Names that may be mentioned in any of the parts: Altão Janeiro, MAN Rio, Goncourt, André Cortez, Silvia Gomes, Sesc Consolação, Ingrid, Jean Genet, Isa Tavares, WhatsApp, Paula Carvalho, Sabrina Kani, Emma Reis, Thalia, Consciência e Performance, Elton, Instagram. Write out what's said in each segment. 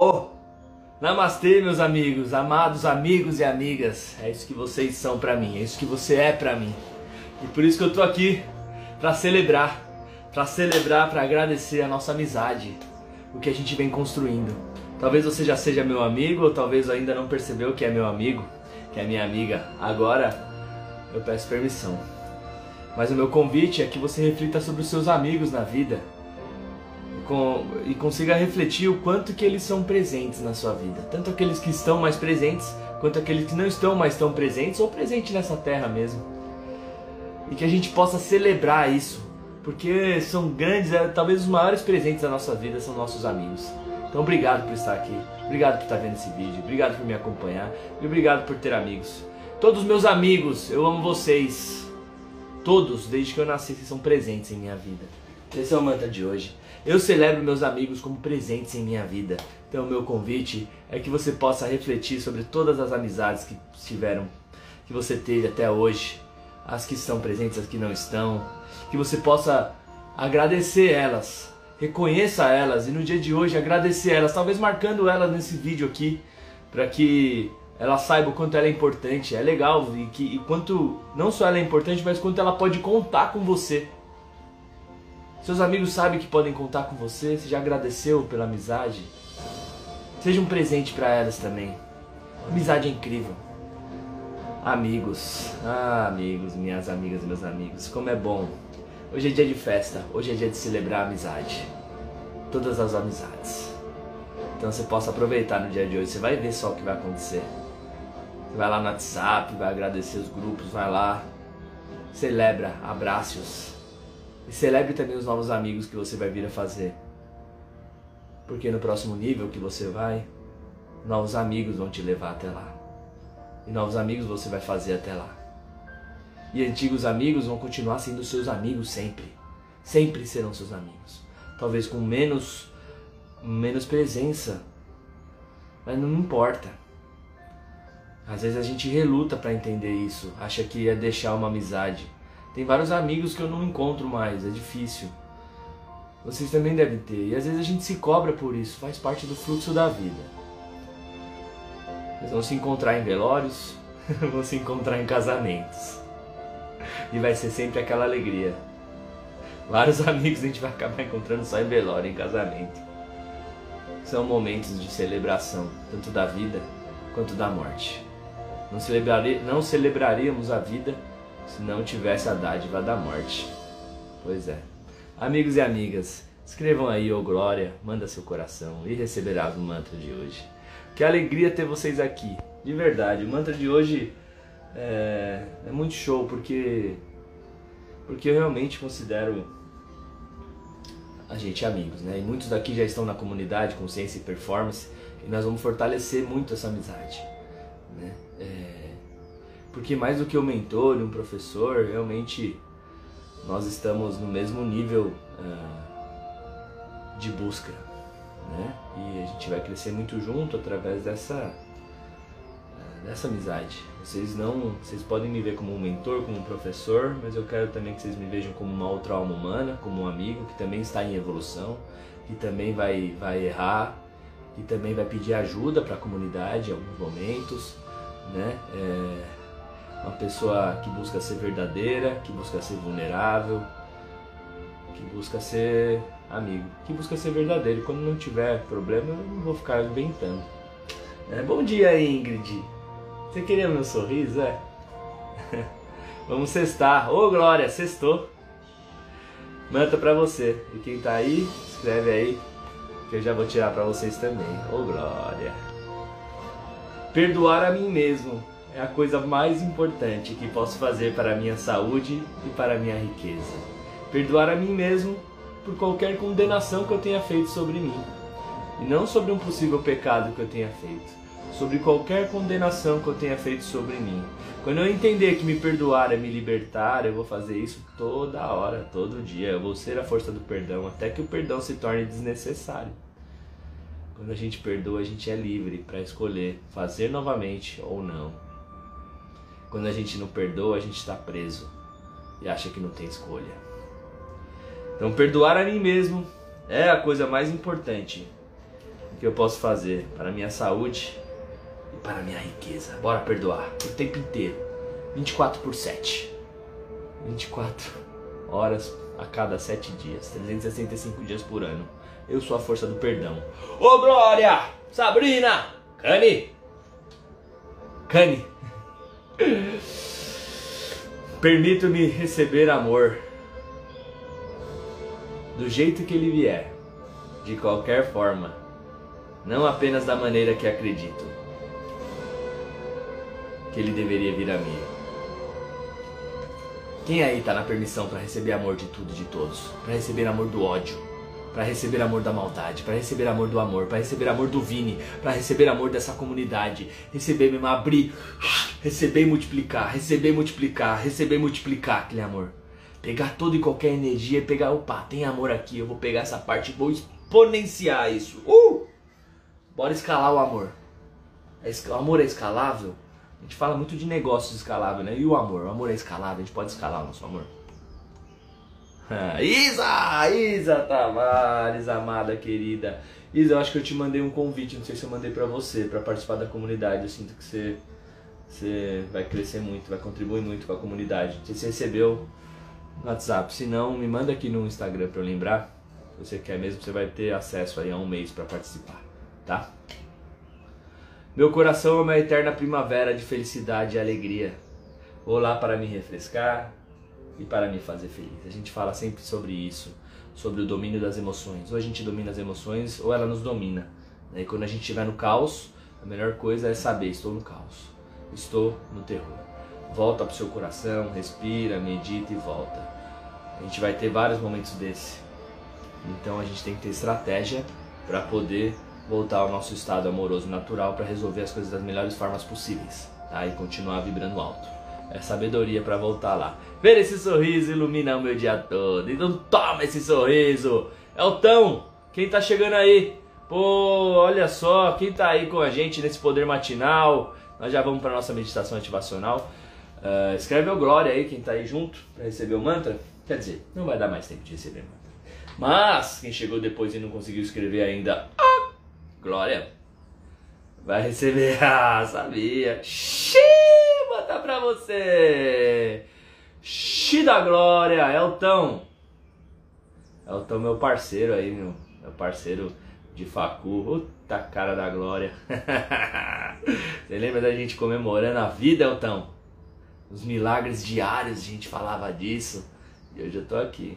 Oh, namastê, meus amigos, amados amigos e amigas. É isso que vocês são pra mim, é isso que você é pra mim. E por isso que eu tô aqui, pra celebrar, pra agradecer a nossa amizade, o que a gente vem construindo. Talvez você já seja meu amigo, ou talvez ainda não percebeu que é meu amigo, que é minha amiga. Agora, eu peço permissão. Mas o meu convite é que você reflita sobre os seus amigos na vida. E consiga refletir o quanto que eles são presentes na sua vida. Tanto aqueles que estão mais presentes, quanto aqueles que não estão mais tão presentes, ou presentes nessa terra mesmo. E que a gente possa celebrar isso, porque são grandes, talvez os maiores presentes da nossa vida são nossos amigos. Então obrigado por estar aqui, obrigado por estar vendo esse vídeo, obrigado por me acompanhar e obrigado por ter amigos. Todos os meus amigos, eu amo vocês. Todos, desde que eu nasci, vocês são presentes em minha vida. Esse é o mantra de hoje. Eu celebro meus amigos como presentes em minha vida. Então o meu convite é que você possa refletir sobre todas as amizades que você teve até hoje. As que estão presentes, as que não estão. Que você possa agradecer elas, reconheça elas e no dia de hoje agradecer elas. Talvez marcando elas nesse vídeo aqui, para que ela saiba o quanto ela é importante, é legal. E quanto não só ela é importante, mas quanto ela pode contar com você. Seus amigos sabem que podem contar com você, você já agradeceu pela amizade. Seja um presente para elas também. Amizade é incrível. Amigos, amigos, minhas amigas e meus amigos, como é bom. Hoje é dia de festa, hoje é dia de celebrar a amizade. Todas as amizades. Então você possa aproveitar no dia de hoje, você vai ver só o que vai acontecer. Você vai lá no WhatsApp, vai agradecer os grupos, vai lá. Celebra, abraços. E celebre também os novos amigos que você vai vir a fazer. Porque no próximo nível que você vai, novos amigos vão te levar até lá. E novos amigos você vai fazer até lá. E antigos amigos vão continuar sendo seus amigos sempre. Sempre serão seus amigos. Talvez com menos presença. Mas não importa. Às vezes a gente reluta para entender isso. Acha que ia deixar uma amizade. Tem vários amigos que eu não encontro mais, é difícil. Vocês também devem ter. E às vezes a gente se cobra por isso, faz parte do fluxo da vida. Eles vão se encontrar em velórios, vão se encontrar em casamentos. E vai ser sempre aquela alegria. Vários amigos a gente vai acabar encontrando só em velório, em casamento. São momentos de celebração, tanto da vida quanto da morte. Não celebraríamos a vida se não tivesse a dádiva da morte. Pois é. Amigos e amigas, escrevam aí, ô glória, manda seu coração e receberás o mantra de hoje. Que alegria ter vocês aqui, de verdade. O mantra de hoje é muito show, porque eu realmente considero a gente amigos, né? E muitos daqui já estão na comunidade Consciência e Performance e nós vamos fortalecer muito essa amizade, né? Porque mais do que um mentor e um professor, realmente nós estamos no mesmo nível de busca, né? E a gente vai crescer muito junto através dessa amizade. Vocês podem me ver como um mentor, como um professor, mas eu quero também que vocês me vejam como uma outra alma humana, como um amigo que também está em evolução, que também vai errar, que também vai pedir ajuda para a comunidade em alguns momentos, né? Uma pessoa que busca ser verdadeira, que busca ser vulnerável, que busca ser amigo, que busca ser verdadeiro. Quando não tiver problema, eu não vou ficar inventando. Bom dia, Ingrid. Você queria meu sorriso? Vamos sextar. Ô, Glória, sextou. Manta pra você. E quem tá aí, escreve aí, que eu já vou tirar pra vocês também. Ô, Glória. Perdoar a mim mesmo é a coisa mais importante que posso fazer para a minha saúde e para a minha riqueza. Perdoar a mim mesmo por qualquer condenação que eu tenha feito sobre mim. E não sobre um possível pecado que eu tenha feito. Sobre qualquer condenação que eu tenha feito sobre mim. Quando eu entender que me perdoar é me libertar, eu vou fazer isso toda hora, todo dia. Eu vou ser a força do perdão até que o perdão se torne desnecessário. Quando a gente perdoa, a gente é livre para escolher fazer novamente ou não. Quando a gente não perdoa, a gente está preso e acha que não tem escolha. Então perdoar a mim mesmo é a coisa mais importante que eu posso fazer para a minha saúde e para a minha riqueza. Bora perdoar o tempo inteiro, 24/7, 24 horas a cada 7 dias, 365 dias por ano. Eu sou a força do perdão. Ô Glória! Sabrina! Kani! Kani! Permito-me receber amor do jeito que ele vier, de qualquer forma, não apenas da maneira que acredito que ele deveria vir a mim. Quem aí tá na permissão para receber amor de tudo e de todos? Para receber amor do ódio, para receber amor da maldade, para receber amor do amor, para receber amor do Vini, para receber amor dessa comunidade, receber mesmo, abrir, receber e multiplicar, receber e multiplicar, receber e multiplicar aquele amor. Pegar toda e qualquer energia e pegar, opa, tem amor aqui, eu vou pegar essa parte e vou exponenciar isso. Bora escalar o amor. O amor é escalável? A gente fala muito de negócios escaláveis, né? E o amor? O amor é escalável, a gente pode escalar o nosso amor. Isa Tavares, amada, querida. Isa, eu acho que eu te mandei um convite, não sei se eu mandei pra você, pra participar da comunidade. Eu sinto que você vai crescer muito, vai contribuir muito com a comunidade. Você recebeu no WhatsApp, se não, me manda aqui no Instagram pra eu lembrar. Se você quer mesmo, você vai ter acesso aí a um mês pra participar, tá? Meu coração é uma eterna primavera de felicidade e alegria. Vou lá para me refrescar e para me fazer feliz. A gente fala sempre sobre isso, sobre o domínio das emoções. Ou a gente domina as emoções, ou ela nos domina. E quando a gente estiver no caos, a melhor coisa é saber, estou no caos, estou no terror. Volta para o seu coração, respira, medita e volta. A gente vai ter vários momentos desse. Então a gente tem que ter estratégia para poder voltar ao nosso estado amoroso natural, para resolver as coisas das melhores formas possíveis, tá? E continuar vibrando alto. É sabedoria para voltar lá. Ver esse sorriso ilumina o meu dia todo. Então toma esse sorriso. Elton, quem tá chegando aí? Pô, olha só, quem tá aí com a gente nesse poder matinal. Nós já vamos para nossa meditação ativacional. Escreve o Glória aí, quem tá aí junto, para receber o mantra. Quer dizer, não vai dar mais tempo de receber o mantra. Mas quem chegou depois e não conseguiu escrever ainda, Glória, vai receber. Sabia. Tá pra você, Xi da Glória, Elton. Elton, meu parceiro aí, meu parceiro de facu. Puta cara da Glória. Você lembra da gente comemorando a vida, Elton? Os milagres diários, a gente falava disso. E hoje eu tô aqui.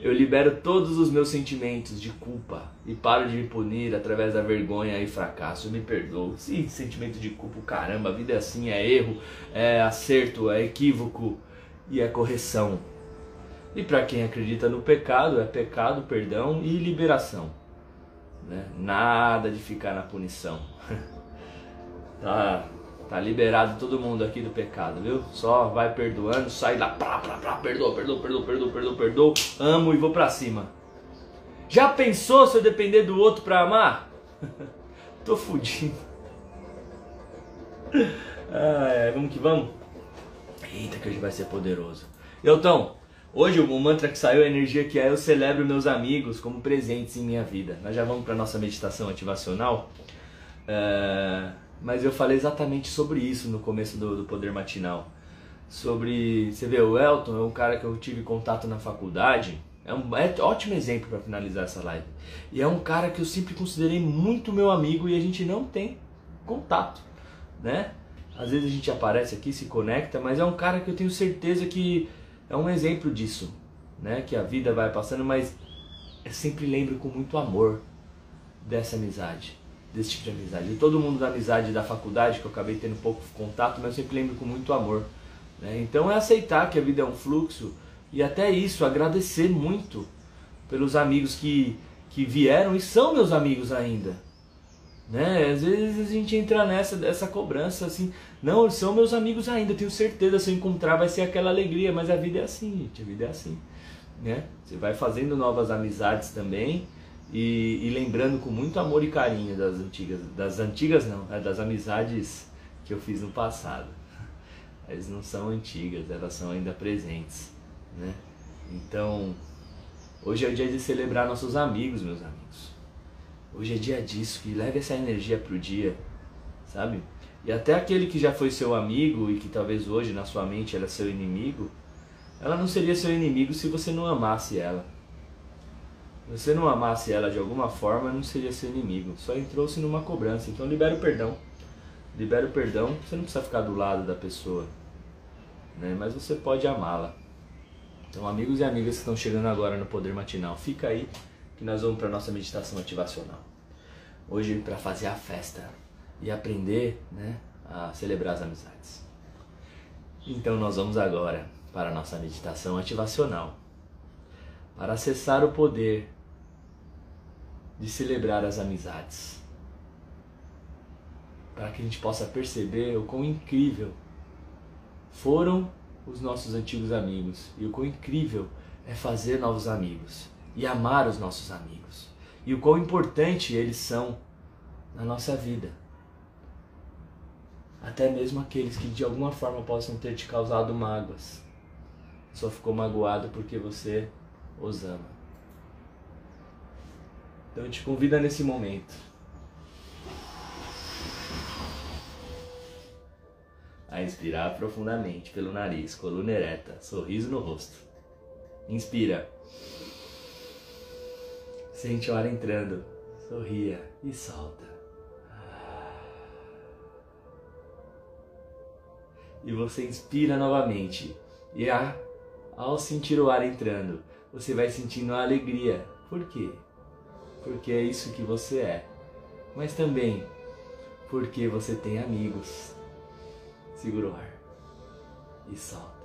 Eu libero todos os meus sentimentos de culpa e paro de me punir através da vergonha e fracasso. Eu me perdoo. Sim, sentimento de culpa, caramba, a vida é assim, é erro, é acerto, é equívoco e é correção. E para quem acredita no pecado, é pecado, perdão e liberação, né? Nada de ficar na punição. Tá liberado todo mundo aqui do pecado, viu? Só vai perdoando, sai lá, perdoa, perdoa, perdoa, perdoa, perdoa, perdoa, amo e vou pra cima. Já pensou se eu depender do outro pra amar? Tô fudido. Vamos que vamos? Eita, que hoje vai ser poderoso. Elton, hoje o mantra que saiu é a energia que é eu celebro meus amigos como presentes em minha vida. Nós já vamos pra nossa meditação ativacional. Mas eu falei exatamente sobre isso no começo do Poder Matinal. Sobre, você vê, o Elton é um cara que eu tive contato na faculdade. É ótimo exemplo para finalizar essa live. E é um cara que eu sempre considerei muito meu amigo e a gente não tem contato, né? Às vezes a gente aparece aqui, se conecta, mas é um cara que eu tenho certeza que é um exemplo disso, né? Que a vida vai passando, mas eu sempre lembro com muito amor dessa amizade. Desse tipo de amizade. E todo mundo da amizade da faculdade, que eu acabei tendo pouco contato, mas eu sempre lembro com muito amor, né? Então é aceitar que a vida é um fluxo e até isso, agradecer muito pelos amigos que vieram e são meus amigos ainda, né? Às vezes a gente entra nessa cobrança assim, não, eles são meus amigos ainda, eu tenho certeza, se eu encontrar vai ser aquela alegria, mas a vida é assim, gente, a vida é assim, né? Você vai fazendo novas amizades também. E lembrando com muito amor e carinho das antigas não, das amizades que eu fiz no passado. Elas não são antigas, elas são ainda presentes, né? Então, hoje é o dia de celebrar nossos amigos, meus amigos. Hoje é dia disso, e leve essa energia pro dia, sabe? E até aquele que já foi seu amigo e que talvez hoje na sua mente era seu inimigo, ela não seria seu inimigo se você não amasse ela. Se você não amasse ela de alguma forma, não seria seu inimigo. Só entrou-se numa cobrança. Então libera o perdão. Libera o perdão. Você não precisa ficar do lado da pessoa, né? Mas você pode amá-la. Então, amigos e amigas que estão chegando agora no Poder Matinal, fica aí que nós vamos para a nossa meditação ativacional. Hoje para fazer a festa e aprender, né, a celebrar as amizades. Então nós vamos agora para a nossa meditação ativacional, para acessar o poder de celebrar as amizades, para que a gente possa perceber o quão incrível foram os nossos antigos amigos e o quão incrível é fazer novos amigos e amar os nossos amigos e o quão importante eles são na nossa vida, até mesmo aqueles que de alguma forma possam ter te causado mágoas. Só ficou magoado porque você os ama. Então eu te convido a, nesse momento, a inspirar profundamente pelo nariz, coluna ereta, sorriso no rosto. Inspira. Sente o ar entrando, sorria e solta. E você inspira novamente. E ao sentir o ar entrando, você vai sentindo a alegria. Por quê? Porque é isso que você é. Mas também porque você tem amigos. Segura o ar e solta.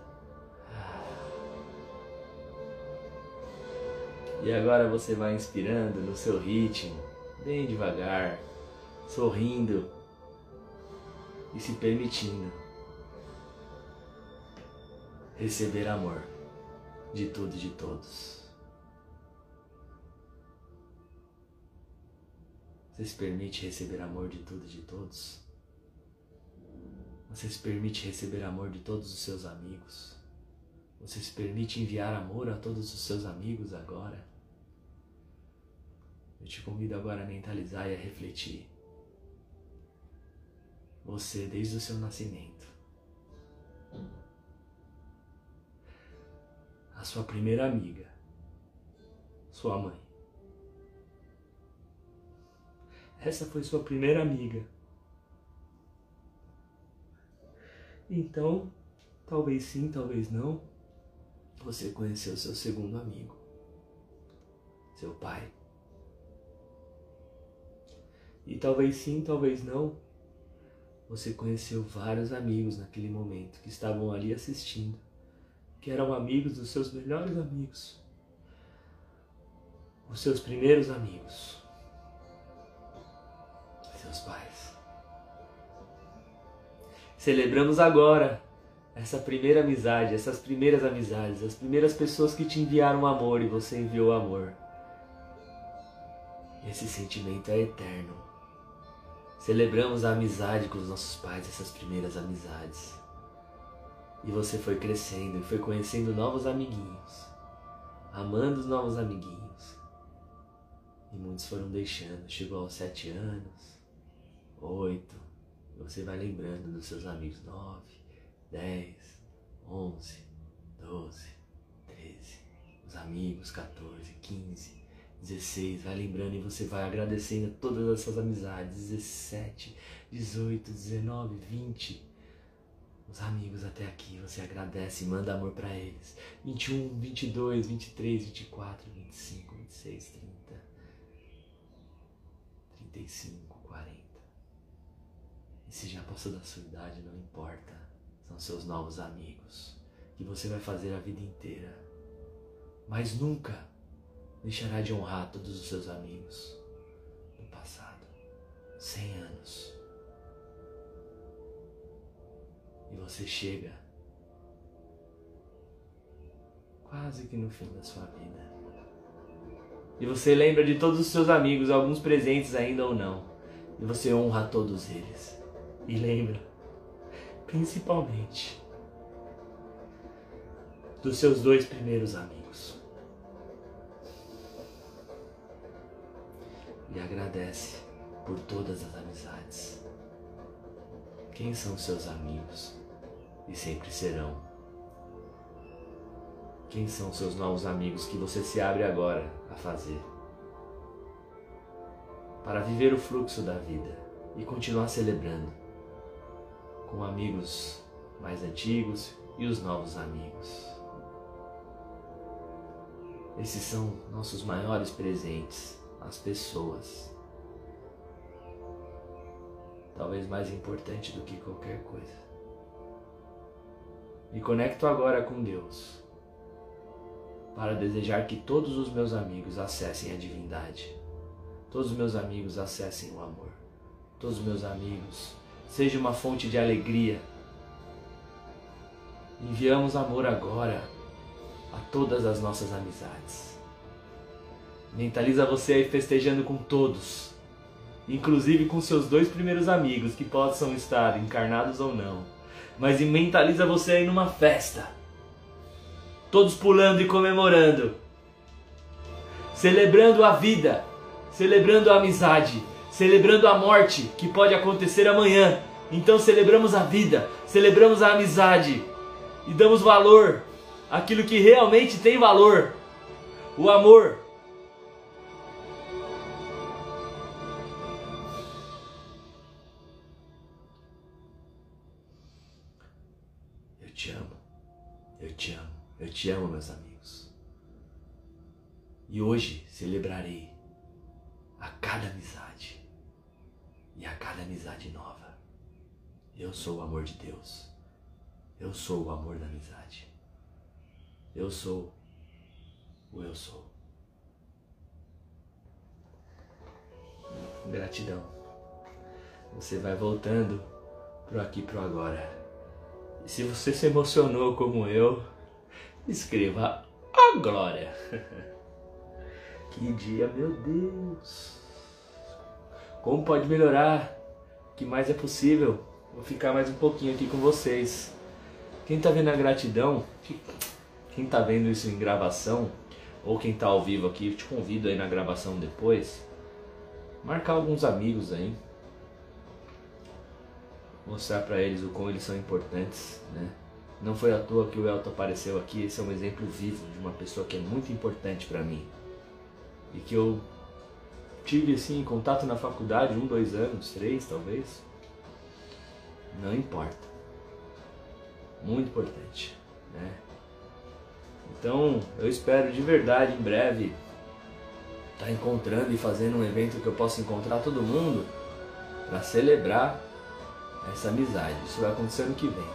E agora você vai inspirando no seu ritmo, bem devagar, sorrindo e se permitindo receber amor de tudo e de todos. Você se permite receber amor de tudo e de todos? Você se permite receber amor de todos os seus amigos? Você se permite enviar amor a todos os seus amigos agora? Eu te convido agora a mentalizar e a refletir. Você, desde o seu nascimento, a sua primeira amiga, sua mãe. Essa foi sua primeira amiga. Então, talvez sim, talvez não, você conheceu seu segundo amigo, seu pai. E talvez sim, talvez não, você conheceu vários amigos naquele momento que estavam ali assistindo, que eram amigos dos seus melhores amigos, os seus primeiros amigos, seus pais. Celebramos agora essa primeira amizade, essas primeiras amizades, as primeiras pessoas que te enviaram amor e você enviou amor. Esse sentimento é eterno. Celebramos a amizade com os nossos pais, essas primeiras amizades. E você foi crescendo e foi conhecendo novos amiguinhos, amando os novos amiguinhos. E muitos foram deixando, chegou aos 7 anos, 8, você vai lembrando dos seus amigos, 9, 10, 11, 12, 13, os amigos, 14, 15, 16, vai lembrando e você vai agradecendo a todas essas amizades, 17, 18, 19, 20... Os amigos até aqui, você agradece e manda amor pra eles. 21, 22, 23, 24, 25, 26, 30, 35, 40. E se já passou da sua idade, não importa. São seus novos amigos, que você vai fazer a vida inteira. Mas nunca deixará de honrar todos os seus amigos do passado. 100 anos. E você chega quase que no fim da sua vida. E você lembra de todos os seus amigos, alguns presentes ainda ou não. E você honra todos eles. E lembra, principalmente, dos seus 2 primeiros amigos. e agradece por todas as amizades. Quem são seus amigos e sempre serão? Quem são seus novos amigos que você se abre agora a fazer? Para viver o fluxo da vida e continuar celebrando com amigos mais antigos e os novos amigos. Esses são nossos maiores presentes, as pessoas. Talvez mais importante do que qualquer coisa. Me conecto agora com Deus para desejar que todos os meus amigos acessem a divindade. Todos os meus amigos acessem o amor. Todos os meus amigos sejam uma fonte de alegria. Enviamos amor agora a todas as nossas amizades. Mentaliza você aí festejando com todos. Inclusive com seus dois primeiros amigos, que possam estar encarnados ou não. Mas mentaliza você aí numa festa. Todos pulando e comemorando. Celebrando a vida. Celebrando a amizade. Celebrando a morte, que pode acontecer amanhã. Então celebramos a vida. Celebramos a amizade. E damos valor àquilo que realmente tem valor. O amor. Eu te amo, meus amigos. E hoje celebrarei a cada amizade e a cada amizade nova. Eu sou o amor de Deus. Eu sou o amor da amizade. Eu sou o eu sou. Gratidão. Você vai voltando pro aqui, pro agora. E se você se emocionou como eu, escreva a glória. Que dia, meu Deus. Como pode melhorar? O que mais é possível? Vou ficar mais um pouquinho aqui com vocês. Quem tá vendo a gratidão, quem tá vendo isso em gravação, ou quem tá ao vivo aqui, eu te convido aí na gravação depois, marcar alguns amigos aí. Mostrar pra eles o quão eles são importantes, né? Não foi à toa que o Elton apareceu aqui. Esse é um exemplo vivo de uma pessoa que é muito importante pra mim. E que eu tive, assim, contato na faculdade, 1, 2 anos, 3 talvez. Não importa. Muito importante, né? Então, eu espero de verdade, em breve, estar encontrando e fazendo um evento que eu possa encontrar todo mundo pra celebrar essa amizade. Isso vai acontecer ano que vem.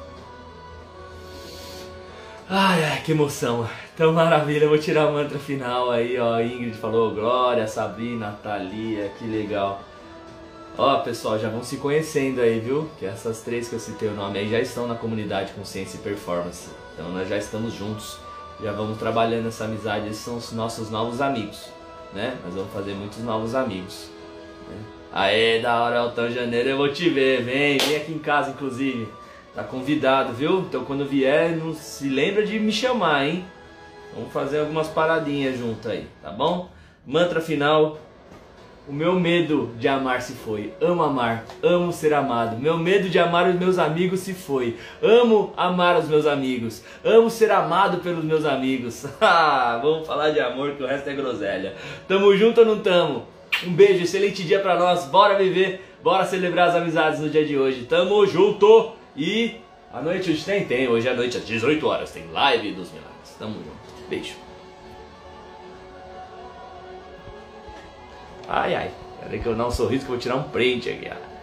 Ai, ai, que emoção. Então, maravilha. Eu vou tirar o mantra final aí, ó. Ingrid falou glória, Sabrina, Thalia, que legal. Ó, pessoal, já vão se conhecendo aí, viu? Que essas três que eu citei o nome aí já estão na comunidade Consciência e Performance. Então, nós já estamos juntos. Já vamos trabalhando essa amizade. Esses são os nossos novos amigos, né? Nós vamos fazer muitos novos amigos, né? Aê, da hora, Altão Janeiro, eu vou te ver, vem aqui em casa, inclusive, tá convidado, viu? Então quando vier, não se lembra de me chamar, hein? Vamos fazer algumas paradinhas junto aí, tá bom? Mantra final, o meu medo de amar se foi, amo amar, amo ser amado, meu medo de amar os meus amigos se foi, amo amar os meus amigos, amo ser amado pelos meus amigos. Vamos falar de amor que o resto é groselha. Tamo junto ou não tamo? Um beijo, excelente dia pra nós, bora viver, bora celebrar as amizades no dia de hoje, tamo junto e à noite hoje tem, hoje à noite às 18 horas tem live dos milagres, tamo junto, beijo. Ai, ai, peraí que eu dar um sorriso que eu vou tirar um print aqui, ó.